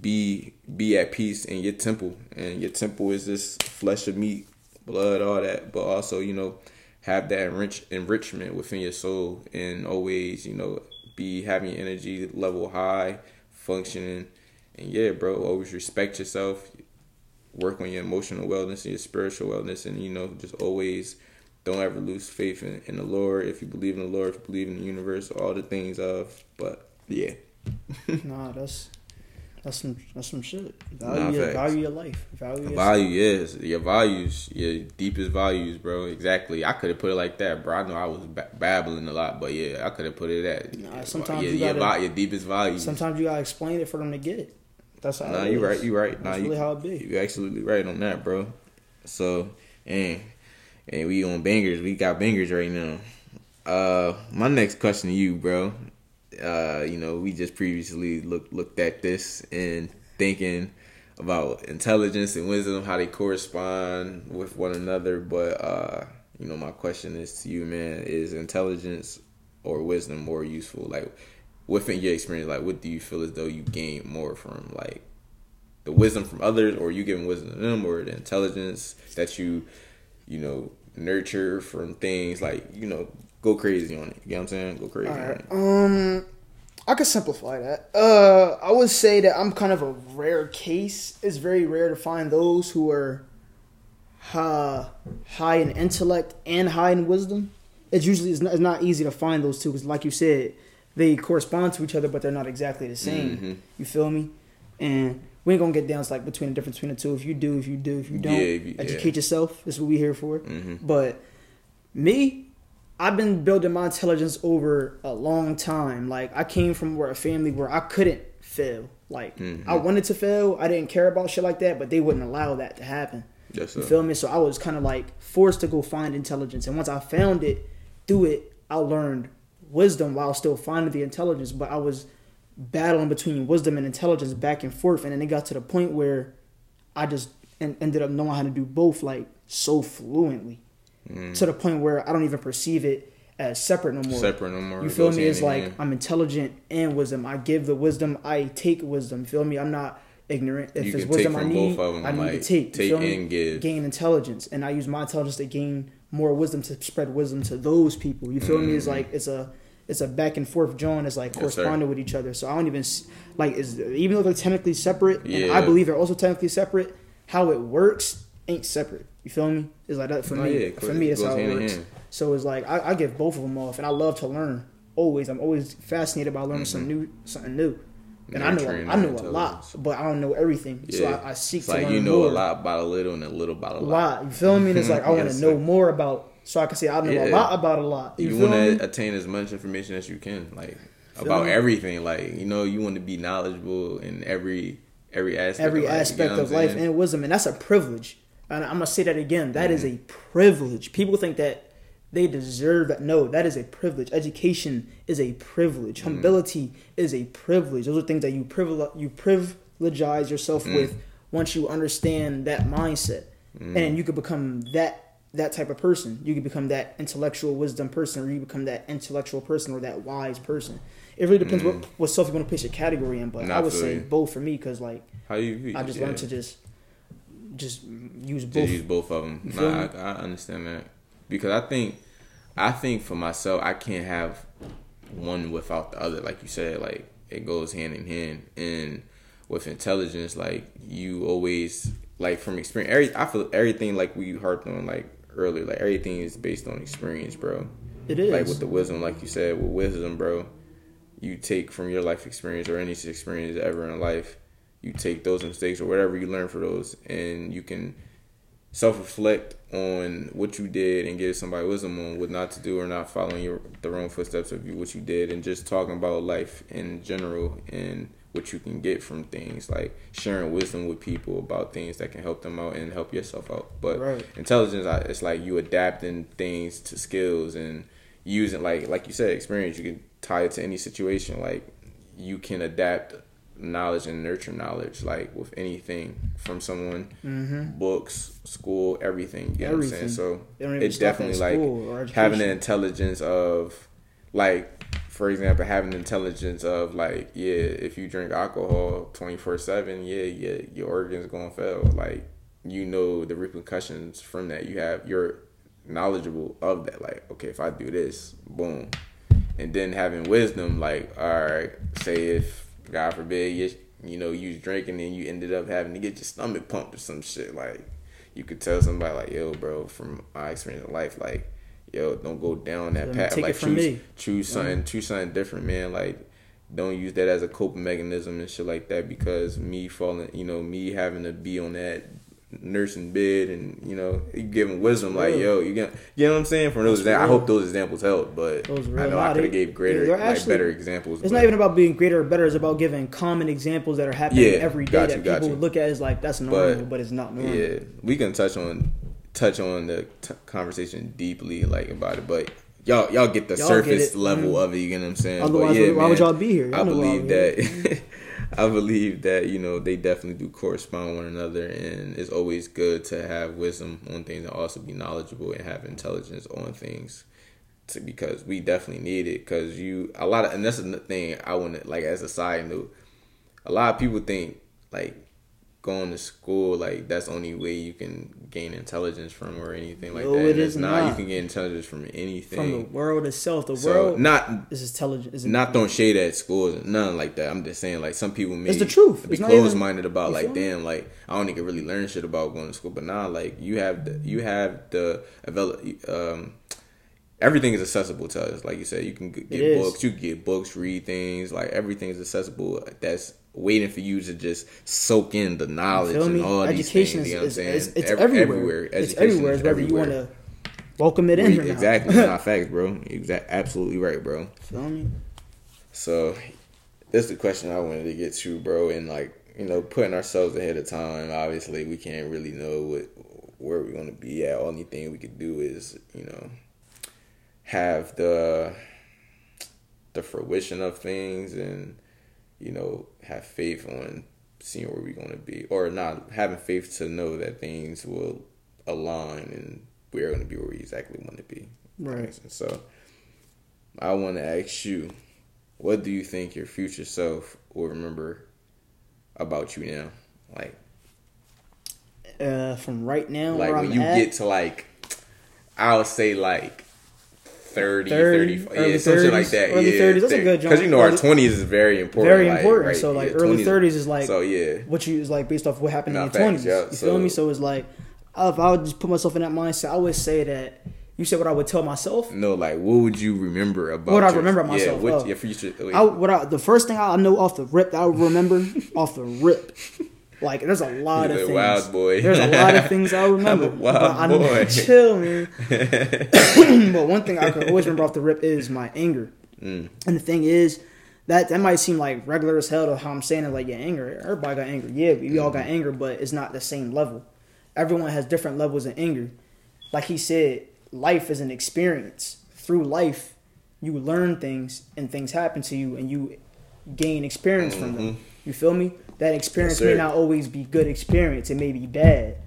be at peace in your temple. And your temple is this flesh of meat, blood, all that. But also, you know, have that enrichment within your soul, and always, you know, be having your energy level high, functioning. And yeah, bro, always respect yourself. Work on your emotional wellness and your spiritual wellness. And, you know, just always don't ever lose faith in the Lord. If you believe in the Lord, if you believe in the universe, all the things of. But yeah. Nah, that's some shit. Value your life. Value your values, your deepest values, bro. Exactly. I could have put it like that, bro. I know I was babbling a lot, but yeah, I could have put it at. Nah, sometimes your deepest values. Sometimes you gotta explain it for them to get it. That's how. Nah, you right. You right. That's really how it be. You absolutely right on that, bro. So and we on bangers. We got bangers right now. My next question to you, bro. You know, we just previously looked at this and thinking about intelligence and wisdom, how they correspond with one another. But, you know, my question is to you, man, is intelligence or wisdom more useful? Like, within your experience, like, what do you feel as though you gain more from, like, the wisdom from others, or you giving wisdom to them, or the intelligence that you know, nurture from things, like, you know, go crazy on it. You know what I'm saying? Go crazy on it. I could simplify that. I would say that I'm kind of a rare case. It's very rare to find those who are high in intellect and high in wisdom. It's not easy to find those two because, like you said, they correspond to each other, but they're not exactly the same. Mm-hmm. You feel me? And we ain't going to get down to, like, between the difference between the two. If you don't, educate yourself. That's what we here for. Mm-hmm. But me, I've been building my intelligence over a long time. Like, I came from a family where I couldn't fail. Like, mm-hmm. I wanted to fail. I didn't care about shit like that, but they wouldn't allow that to happen. Yes, sir. You feel me? So I was kind of, like, forced to go find intelligence. And once I found it, through it, I learned wisdom while still finding the intelligence. But I was battling between wisdom and intelligence back and forth. And then it got to the point where I just ended up knowing how to do both, like, so fluently. Mm. To the point where I don't even perceive it as separate no more. You feel me? It's like I'm intelligent and wisdom. I give the wisdom. I take wisdom. You feel me? I'm not ignorant. If it's wisdom I need, I need to take. Take and give. Gain intelligence. And I use my intelligence to gain more wisdom, to spread wisdom to those people. You feel me? It's like it's a back and forth joint. It's like corresponding with each other. So I don't even, like, even though they're technically separate, and I believe they're also technically separate, how it works ain't separate. You feel me? It's like that for me. Yeah, for me, that's how it works. So it's like I give both of them off, and I love to learn. Always, I'm always fascinated by learning something new. And I know a lot, but I don't know everything. Yeah. So I seek to learn more. Like, you know, a lot by a little, and a little by a lot. You feel me? And it's like I want to know more about, so I can say I know a lot about a lot. You want to attain as much information as you can, like about everything. Like, you know, you want to be knowledgeable in every aspect of life and wisdom, and that's a privilege. And I'm going to say that again. That is a privilege. People think that they deserve that. No, that is a privilege. Education is a privilege. Humility is a privilege. Those are things that you privilegize yourself with once you understand that mindset. And you could become that type of person. You could become that intellectual wisdom person, or you become that intellectual person, or that wise person. It really depends what self you want to place your category in. But I would say both for me, because, like, I just learned to just use both. Just use both of them. Nah, I understand that, because I think for myself, I can't have one without the other. Like you said, like, it goes hand in hand. And with intelligence, like, you always, like, from experience. I feel everything, like we harped on, like, earlier. Like, everything is based on experience, bro. It is. Like, with the wisdom, like you said, with wisdom, bro, you take from your life experience, or any experience ever in life. You take those mistakes, or whatever you learn for those, and you can self-reflect on what you did and give somebody wisdom on what not to do, or not following the wrong footsteps of what you did, and just talking about life in general and what you can get from things, like sharing wisdom with people about things that can help them out and help yourself out. But intelligence, it's like you adapting things to skills and using, like you said, experience. You can tie it to any situation. Like, you can adapt knowledge and nurture knowledge, like, with anything from someone, books, school, everything. You know what I'm saying? So it's definitely, like, having the intelligence of, like, for example, having intelligence of like, yeah, if you drink alcohol 24/7, yeah, your organs gonna fail. Like, you know the repercussions from that. You're knowledgeable of that. Like, okay, if I do this, boom. And then having wisdom, like, all right, say if God forbid you was drinking and you ended up having to get your stomach pumped or some shit. Like, you could tell somebody like, yo, bro, from my experience in life, like, yo, don't go down that path. Like, choose something different, man. Like, don't use that as a coping mechanism and shit like that. Because me having to be on that nursing bed and you giving wisdom, like, yo, you know what I'm saying. From those, I hope those examples help. But I know I could have gave greater, better examples. It's not even about being greater or better. It's about giving common examples that are happening every day that people would look at as like that's normal, but it's not normal. Yeah, we can touch on the conversation deeply, like, about it, but y'all get the surface level of it. You know what I'm saying? Otherwise, but why would y'all be here? I believe that they definitely do correspond with one another, and it's always good to have wisdom on things and also be knowledgeable and have intelligence on things, because we definitely need it. Because and that's the thing I want to, like, as a side note, a lot of people think like going to school, like, that's the only way you can gain intelligence from or anything like that. It's not. You can get intelligence from anything. From the world itself. Not throwing shade at schools, nothing like that. I'm just saying, like, some people may it's the truth. Be closed-minded about, like, damn, like, I don't even really learn shit about going to school. But nah, like, everything is accessible to us. Like you said, you can get books, read things. Like, everything is accessible. That's waiting for you to just soak in the knowledge and all these things. You know what I'm saying? It's everywhere. It's everywhere. It's wherever you want to welcome it in. Exactly. Not facts, bro. Absolutely right, bro. Feel me? So, that's the question I wanted to get to, bro. And, like, putting ourselves ahead of time. Obviously, we can't really know where we're going to be at. Only thing we could do is, have the fruition of things and, have faith on seeing where we're going to be, or not having faith to know that things will align and we're going to be where we exactly want to be. Right. So I want to ask you, what do you think your future self will remember about you now? Like, from right now, like, where when I'm you at? Get to, like, I would say, like, 30, 35, yeah, something like that. Early 30s, that's a good jump. Because our 20s is very important. Very important. Right? So, like, early 20s, 30s is like, so, yeah, what you is like based off of what happened in your 20s. Yeah, you feel me? So it's like, if I would just put myself in that mindset, I would say that you said what I would tell myself. No, like, what would you remember about what I remember myself? Yeah, your future. The first thing I know off the rip that I would remember off the rip. Like, there's a lot of things. Wild boy. There's a lot of things I remember. I'm a wild boy. Chill, man. But one thing I can always remember off the rip is my anger. Mm. And the thing is, that might seem like regular as hell to how I'm saying it. Like, yeah, anger. Everybody got anger. Yeah, we all got anger, but it's not the same level. Everyone has different levels of anger. Like he said, life is an experience. Through life, you learn things and things happen to you and you gain experience from them. You feel me? That experience may not always be good experience. It may be bad.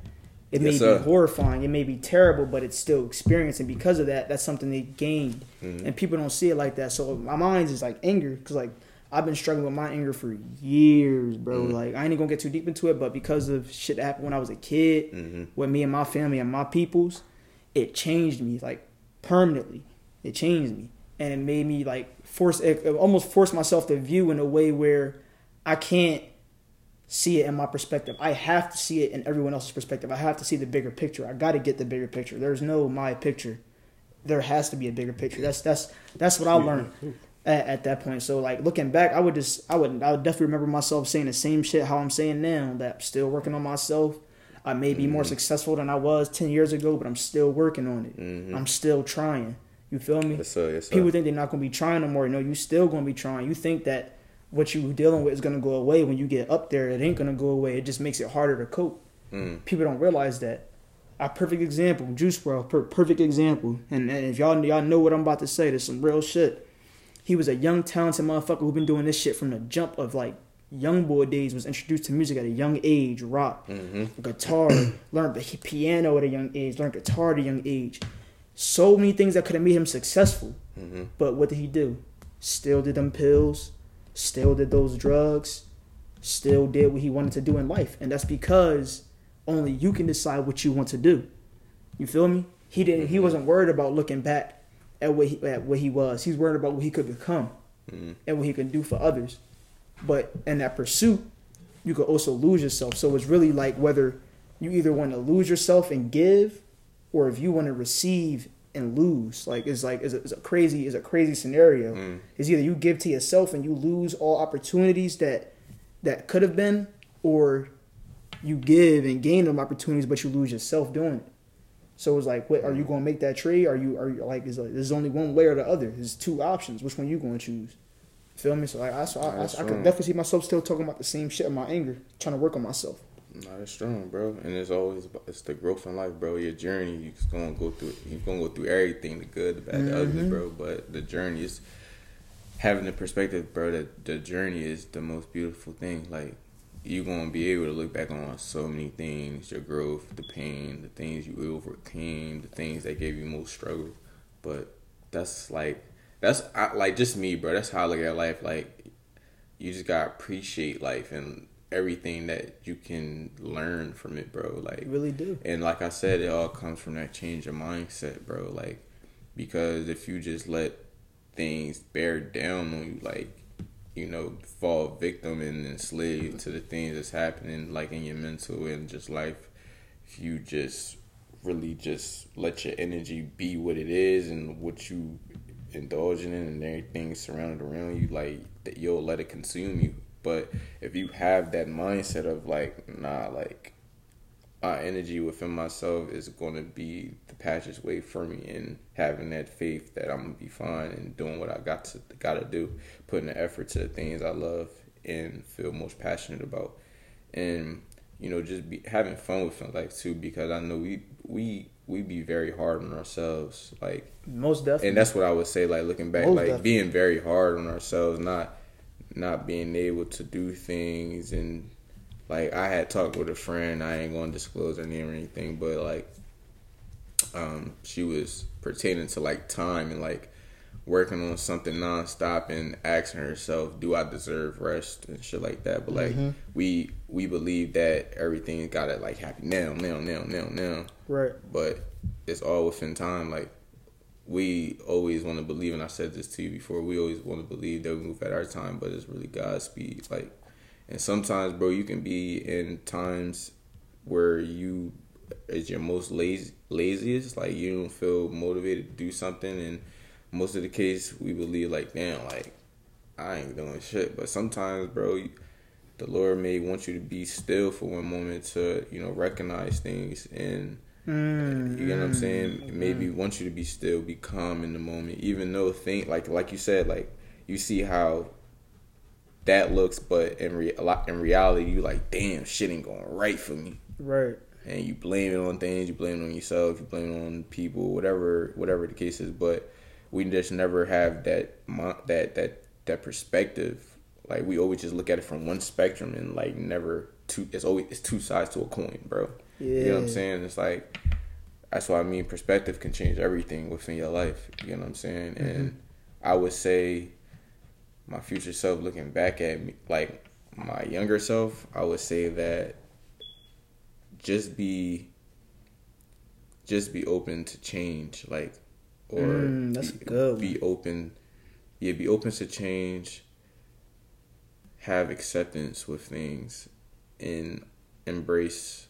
It may be horrifying. It may be terrible, but it's still experience. And because of that, that's something they gained. Mm-hmm. And people don't see it like that. So my mind is like anger, because, like, I've been struggling with my anger for years, bro. Mm-hmm. Like, I ain't going to get too deep into it, but because of shit that happened when I was a kid, with me and my family and my peoples, it changed me, like, permanently. It changed me. And it made me, like, almost forced myself to view in a way where I can't see it in my perspective. I have to see it in everyone else's perspective. I have to see the bigger picture. I got to get the bigger picture. There's no my picture. There has to be a bigger picture. That's what I learned at that point. So, like, looking back, I would definitely remember myself saying the same shit how I'm saying now, that I'm still working on myself. I may be more successful than I was 10 years ago, but I'm still working on it. Mm-hmm. I'm still trying. You feel me? Yes, sir. People think they're not going to be trying no more. No, you still going to be trying. You think that what you're dealing with is going to go away. When you get up there, it ain't going to go away. It just makes it harder to cope. Mm. People don't realize that. A perfect example, Juice WRLD, perfect example. And if y'all know what I'm about to say, there's some real shit. He was a young, talented motherfucker who been doing this shit from the jump of, like, young boy days, was introduced to music at a young age, rock, guitar, learned the piano at a young age, learned guitar at a young age. So many things that could have made him successful. Mm-hmm. But what did he do? still did them pills, still did those drugs, still did what he wanted to do in life. And that's because only you can decide what you want to do. You feel me? He didn't. He wasn't worried about looking back at what he was. He's worried about what he could become and what he can do for others. But in that pursuit, you could also lose yourself. So it's really like whether you either want to lose yourself and give, or if you want to receive and lose. It's a crazy scenario. It's either you give to yourself and you lose all opportunities that could have been, or you give and gain them opportunities, but you lose yourself doing it. So it's like, what are you going to make that trade? Are you there's only one way or the other. There's two options. Which one you going to choose? Feel me? So I can definitely see myself still talking about the same shit in my anger, trying to work on myself. Nah, it's strong, bro. And it's the growth in life, bro. Your journey, you're gonna go through everything, the good, the bad, the ugly, bro. But the journey is having the perspective, bro. That the journey is the most beautiful thing. Like, you're gonna be able to look back on so many things: your growth, the pain, the things you overcame, the things that gave you most struggle. But that's just me, bro. That's how I look at life. Like, you just gotta appreciate life and everything that you can learn from it, bro. Like, you really do. And like I said, it all comes from that change of mindset, bro. Like, because if you just let things bear down on you, like, you know, fall victim and enslaved to the things that's happening, like in your mental and just life, if you just really just let your energy be what it is and what you indulging in and everything surrounded around you, like, that you'll let it consume you. But if you have that mindset of like, nah, like, my energy within myself is going to be the patchiest way for me, and having that faith that I'm going to be fine and doing what I got to do, putting the effort to the things I love and feel most passionate about. And, you know, just be having fun with life too, because I know we be very hard on ourselves. Like, most definitely. And that's what I would say, like, looking back, most like definitely. Being very hard on ourselves, not being able to do things. And like, I had talked with a friend, I ain't gonna disclose her name or anything, but like, she was pertaining to like time and like working on something nonstop and asking herself, do I deserve rest and shit like that? But like, we believe that everything gotta like happen now. Right. But it's all within time. Like, we always want to believe, and I said this to you before, we always want to believe that we move at our time, but it's really God's speed. Like, and sometimes, bro, you can be in times where you is your most laziest, like, you don't feel motivated to do something, and most of the case, we believe, like, damn, like, I ain't doing shit. But sometimes, bro, the Lord may want you to be still for one moment to, you know, recognize things and... you know what I'm saying? Maybe want you to be still, be calm in the moment, even though like you said, like, you see how that looks, but in reality, you like, damn, shit ain't going right for me. Right. And you blame it on things, you blame it on yourself, you blame it on people, whatever the case is. But we just never have that perspective. Like, we always just look at it from one spectrum and like never two. It's two sides to a coin, bro. Yeah. You know what I'm saying? It's like, that's what I mean. Perspective can change everything within your life. You know what I'm saying? Mm-hmm. And I would say my future self, looking back at me, like my younger self, I would say that just be open to change, like, or that's good. Be open. Yeah, be open to change. Have acceptance with things, and embrace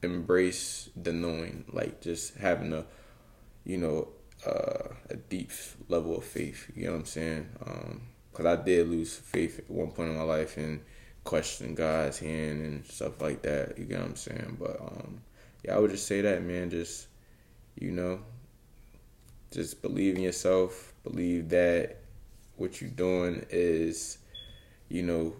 the knowing, like, just having a, you know, a deep level of faith, you know what I'm saying? Because I did lose faith at one point in my life and question God's hand and stuff like that, you know what I'm saying? But yeah, I would just say that, man, just, you know, just believe in yourself, believe that what you're doing is, you know,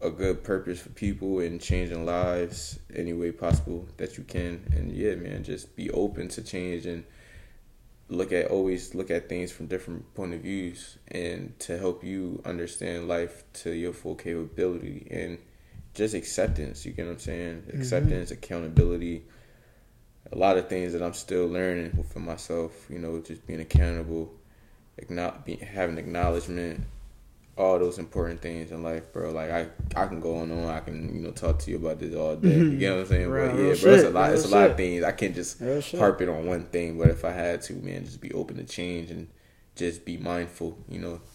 a good purpose for people and changing lives any way possible that you can. And yeah, man, just be open to change and always look at things from different point of views, and to help you understand life to your full capability, and just acceptance, you get what I'm saying? Acceptance, accountability, a lot of things that I'm still learning for myself, you know, just being accountable having acknowledgement, all those important things in life, bro. Like I can go on. I can talk to you about this all day. Mm-hmm. You get what I'm saying? Real, but yeah, bro, it's a lot. It's a lot of things. I can't just harp it on one thing. But if I had to, man, just be open to change and just be mindful.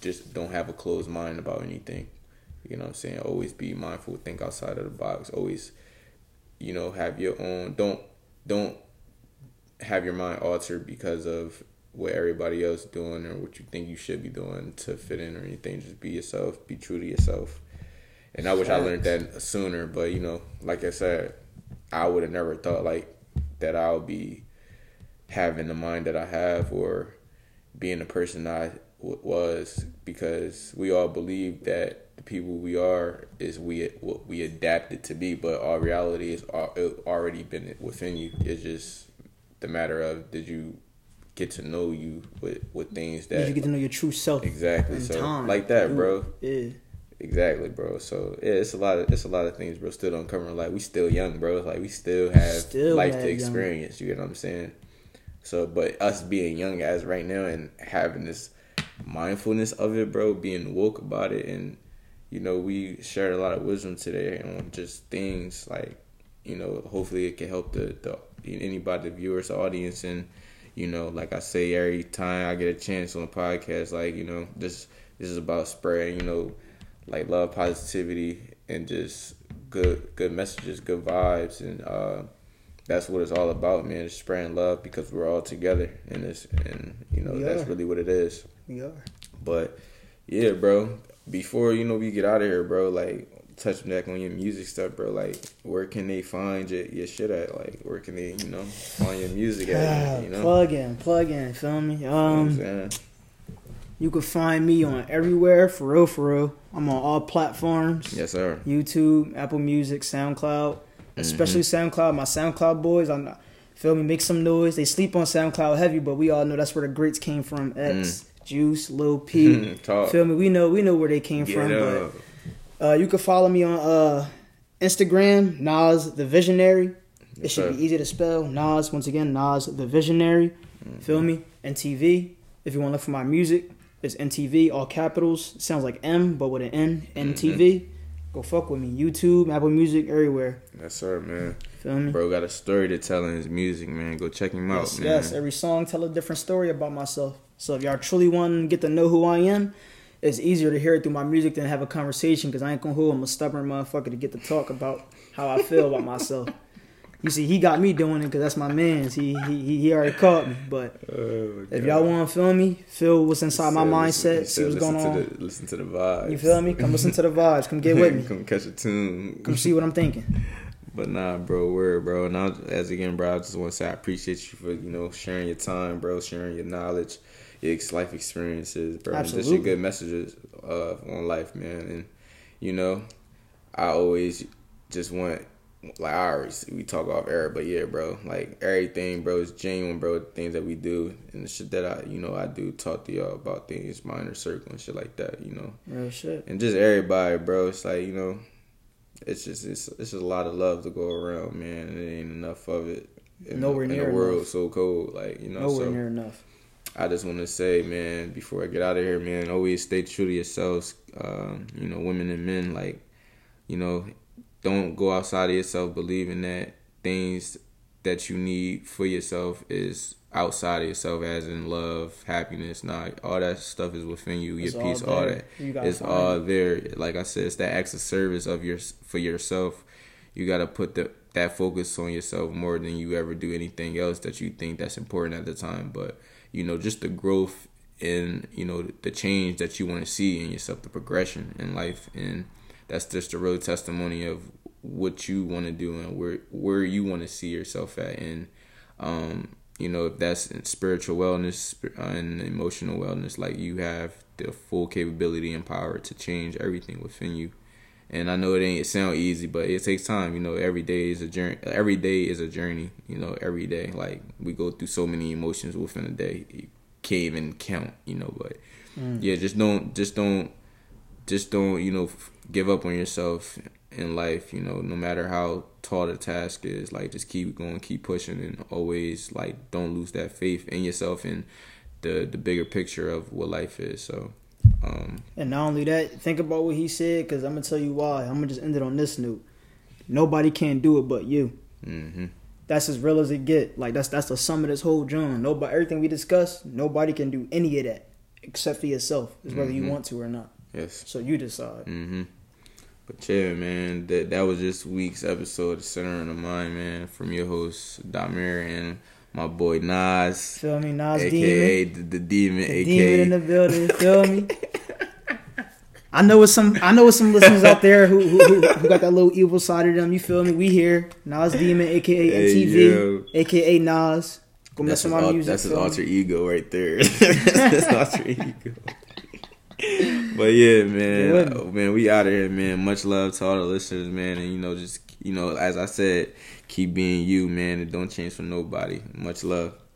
Just don't have a closed mind about anything. You know what I'm saying? Always be mindful. Think outside of the box. Always, have your own. Don't have your mind altered because of what everybody else doing or what you think you should be doing to fit in or anything. Just be yourself. Be true to yourself. And I wish I learned that sooner. But like I said, I would have never thought that I'll be having the mind that I have or being the person that I was, because we all believe that the people we are is what we adapted to be, but our reality is already been within you. It's just the matter of did you get to know you with things that... Did you get to know your true self? Exactly. So time. Like that, dude, bro. Yeah. Exactly, bro. So yeah, it's a lot of things, bro. Still uncovering. Like we still young, bro. Like we still have life to experience. Young. You get what I'm saying? So, but us being young as right now and having this mindfulness of it, bro, being woke about it and. We shared a lot of wisdom today on just things hopefully it can help the anybody, the viewers, the audience. And, like I say, every time I get a chance on a podcast, this is about spreading, love, positivity, and just good messages, good vibes. And that's what it's all about, man, is spreading love because we're all together in this. And, that's really what it is. We are. But, yeah, bro. Before, we get out of here, bro, touch back on your music stuff, bro. Where can they find your shit at? Where can they, find your music at? Plug in, feel me? You can find me on everywhere, for real. I'm on all platforms. Yes, sir. YouTube, Apple Music, SoundCloud, especially SoundCloud. My SoundCloud boys, feel me, make some noise. They sleep on SoundCloud heavy, but we all know that's where the greats came from, X. Juice, Lil P, feel me? We know where they came from. But you can follow me on Instagram, Nas the Visionary. It should be easy to spell. Nas, once again, Nas the Visionary. Feel me? NTV. If you want to look for my music, it's NTV, all capitals. It sounds like M, but with an N. NTV. Go fuck with me. YouTube, Apple Music, everywhere. Yes, sir, man. Feel me? Bro got a story to tell in his music, man. Go check him out, man. Yes, every song tell a different story about myself. So if y'all truly want to get to know who I am, it's easier to hear it through my music than have a conversation, because I ain't gonna hold. I'm a stubborn motherfucker to get to talk about how I feel about myself. You see, he got me doing it because that's my man. He already caught me. But if y'all want to feel me, feel what's inside my mindset, see what's going on. Listen to the vibes. You feel me? Come listen to the vibes. Come get with me. Come catch a tune. Come see what I'm thinking. But nah, bro, word, bro. And I just want to say I appreciate you for, sharing your time, bro, sharing your knowledge, your life experiences, bro. Absolutely. Just your good messages on life, man. And, I always just want... we talk off air, but yeah, bro, everything, bro, is genuine, bro, the things that we do, and the shit that I do talk to y'all about things, my inner circle and shit like that, Real shit. And just everybody, bro, it's it's just a lot of love to go around, man, and it ain't enough of it. Nowhere near enough. In a world so cold, Nowhere near enough. I just want to say, man, before I get out of here, man, always stay true to yourselves, women and men, don't go outside of yourself believing that things that you need for yourself is outside of yourself, as in love, happiness. Nah, all that stuff is within you, your peace, all that. It's all there. Like I said, it's that acts of service for yourself. You got to put that focus on yourself more than you ever do anything else that you think that's important at the time. But, just the growth and, the change that you want to see in yourself, the progression in life, and that's just a real testimony of what you want to do and where you want to see yourself at. And, if that's in spiritual wellness and emotional wellness, you have the full capability and power to change everything within you. And I know it sound easy, but it takes time. Every day is a journey. Every day is a journey, every day. We go through so many emotions within a day. You can't even count, But, yeah, just don't, give up on yourself in life, no matter how tall the task is, just keep going, keep pushing, and always, don't lose that faith in yourself and the bigger picture of what life is. So, and not only that, think about what he said, because I'm gonna tell you why. I'm gonna just end it on this note. Nobody can do it but you. Mm-hmm. That's as real as it get. Like that's the sum of this whole journey. Nobody, everything we discuss, nobody can do any of that except for yourself. It's whether you want to or not. Yes. So you decide. Mm-hmm. But yeah, man, that was this week's episode of Center in the Mind, man, from your host Di Mary and my boy Nas. Feel me, Nas AKA Demon, AKA the Demon, the AKA Demon in the building. Feel me. I know it's some listeners out there who got that little evil side of them. You feel me? We here. Nas Demon, AKA NTV, AKA Nas. Go mess with my music. That's his alter ego right there. That's his alter ego. But yeah, man. Man, we out of here, man. Much love to all the listeners, man. And just as I said, keep being you, man. And don't change for nobody. Much love.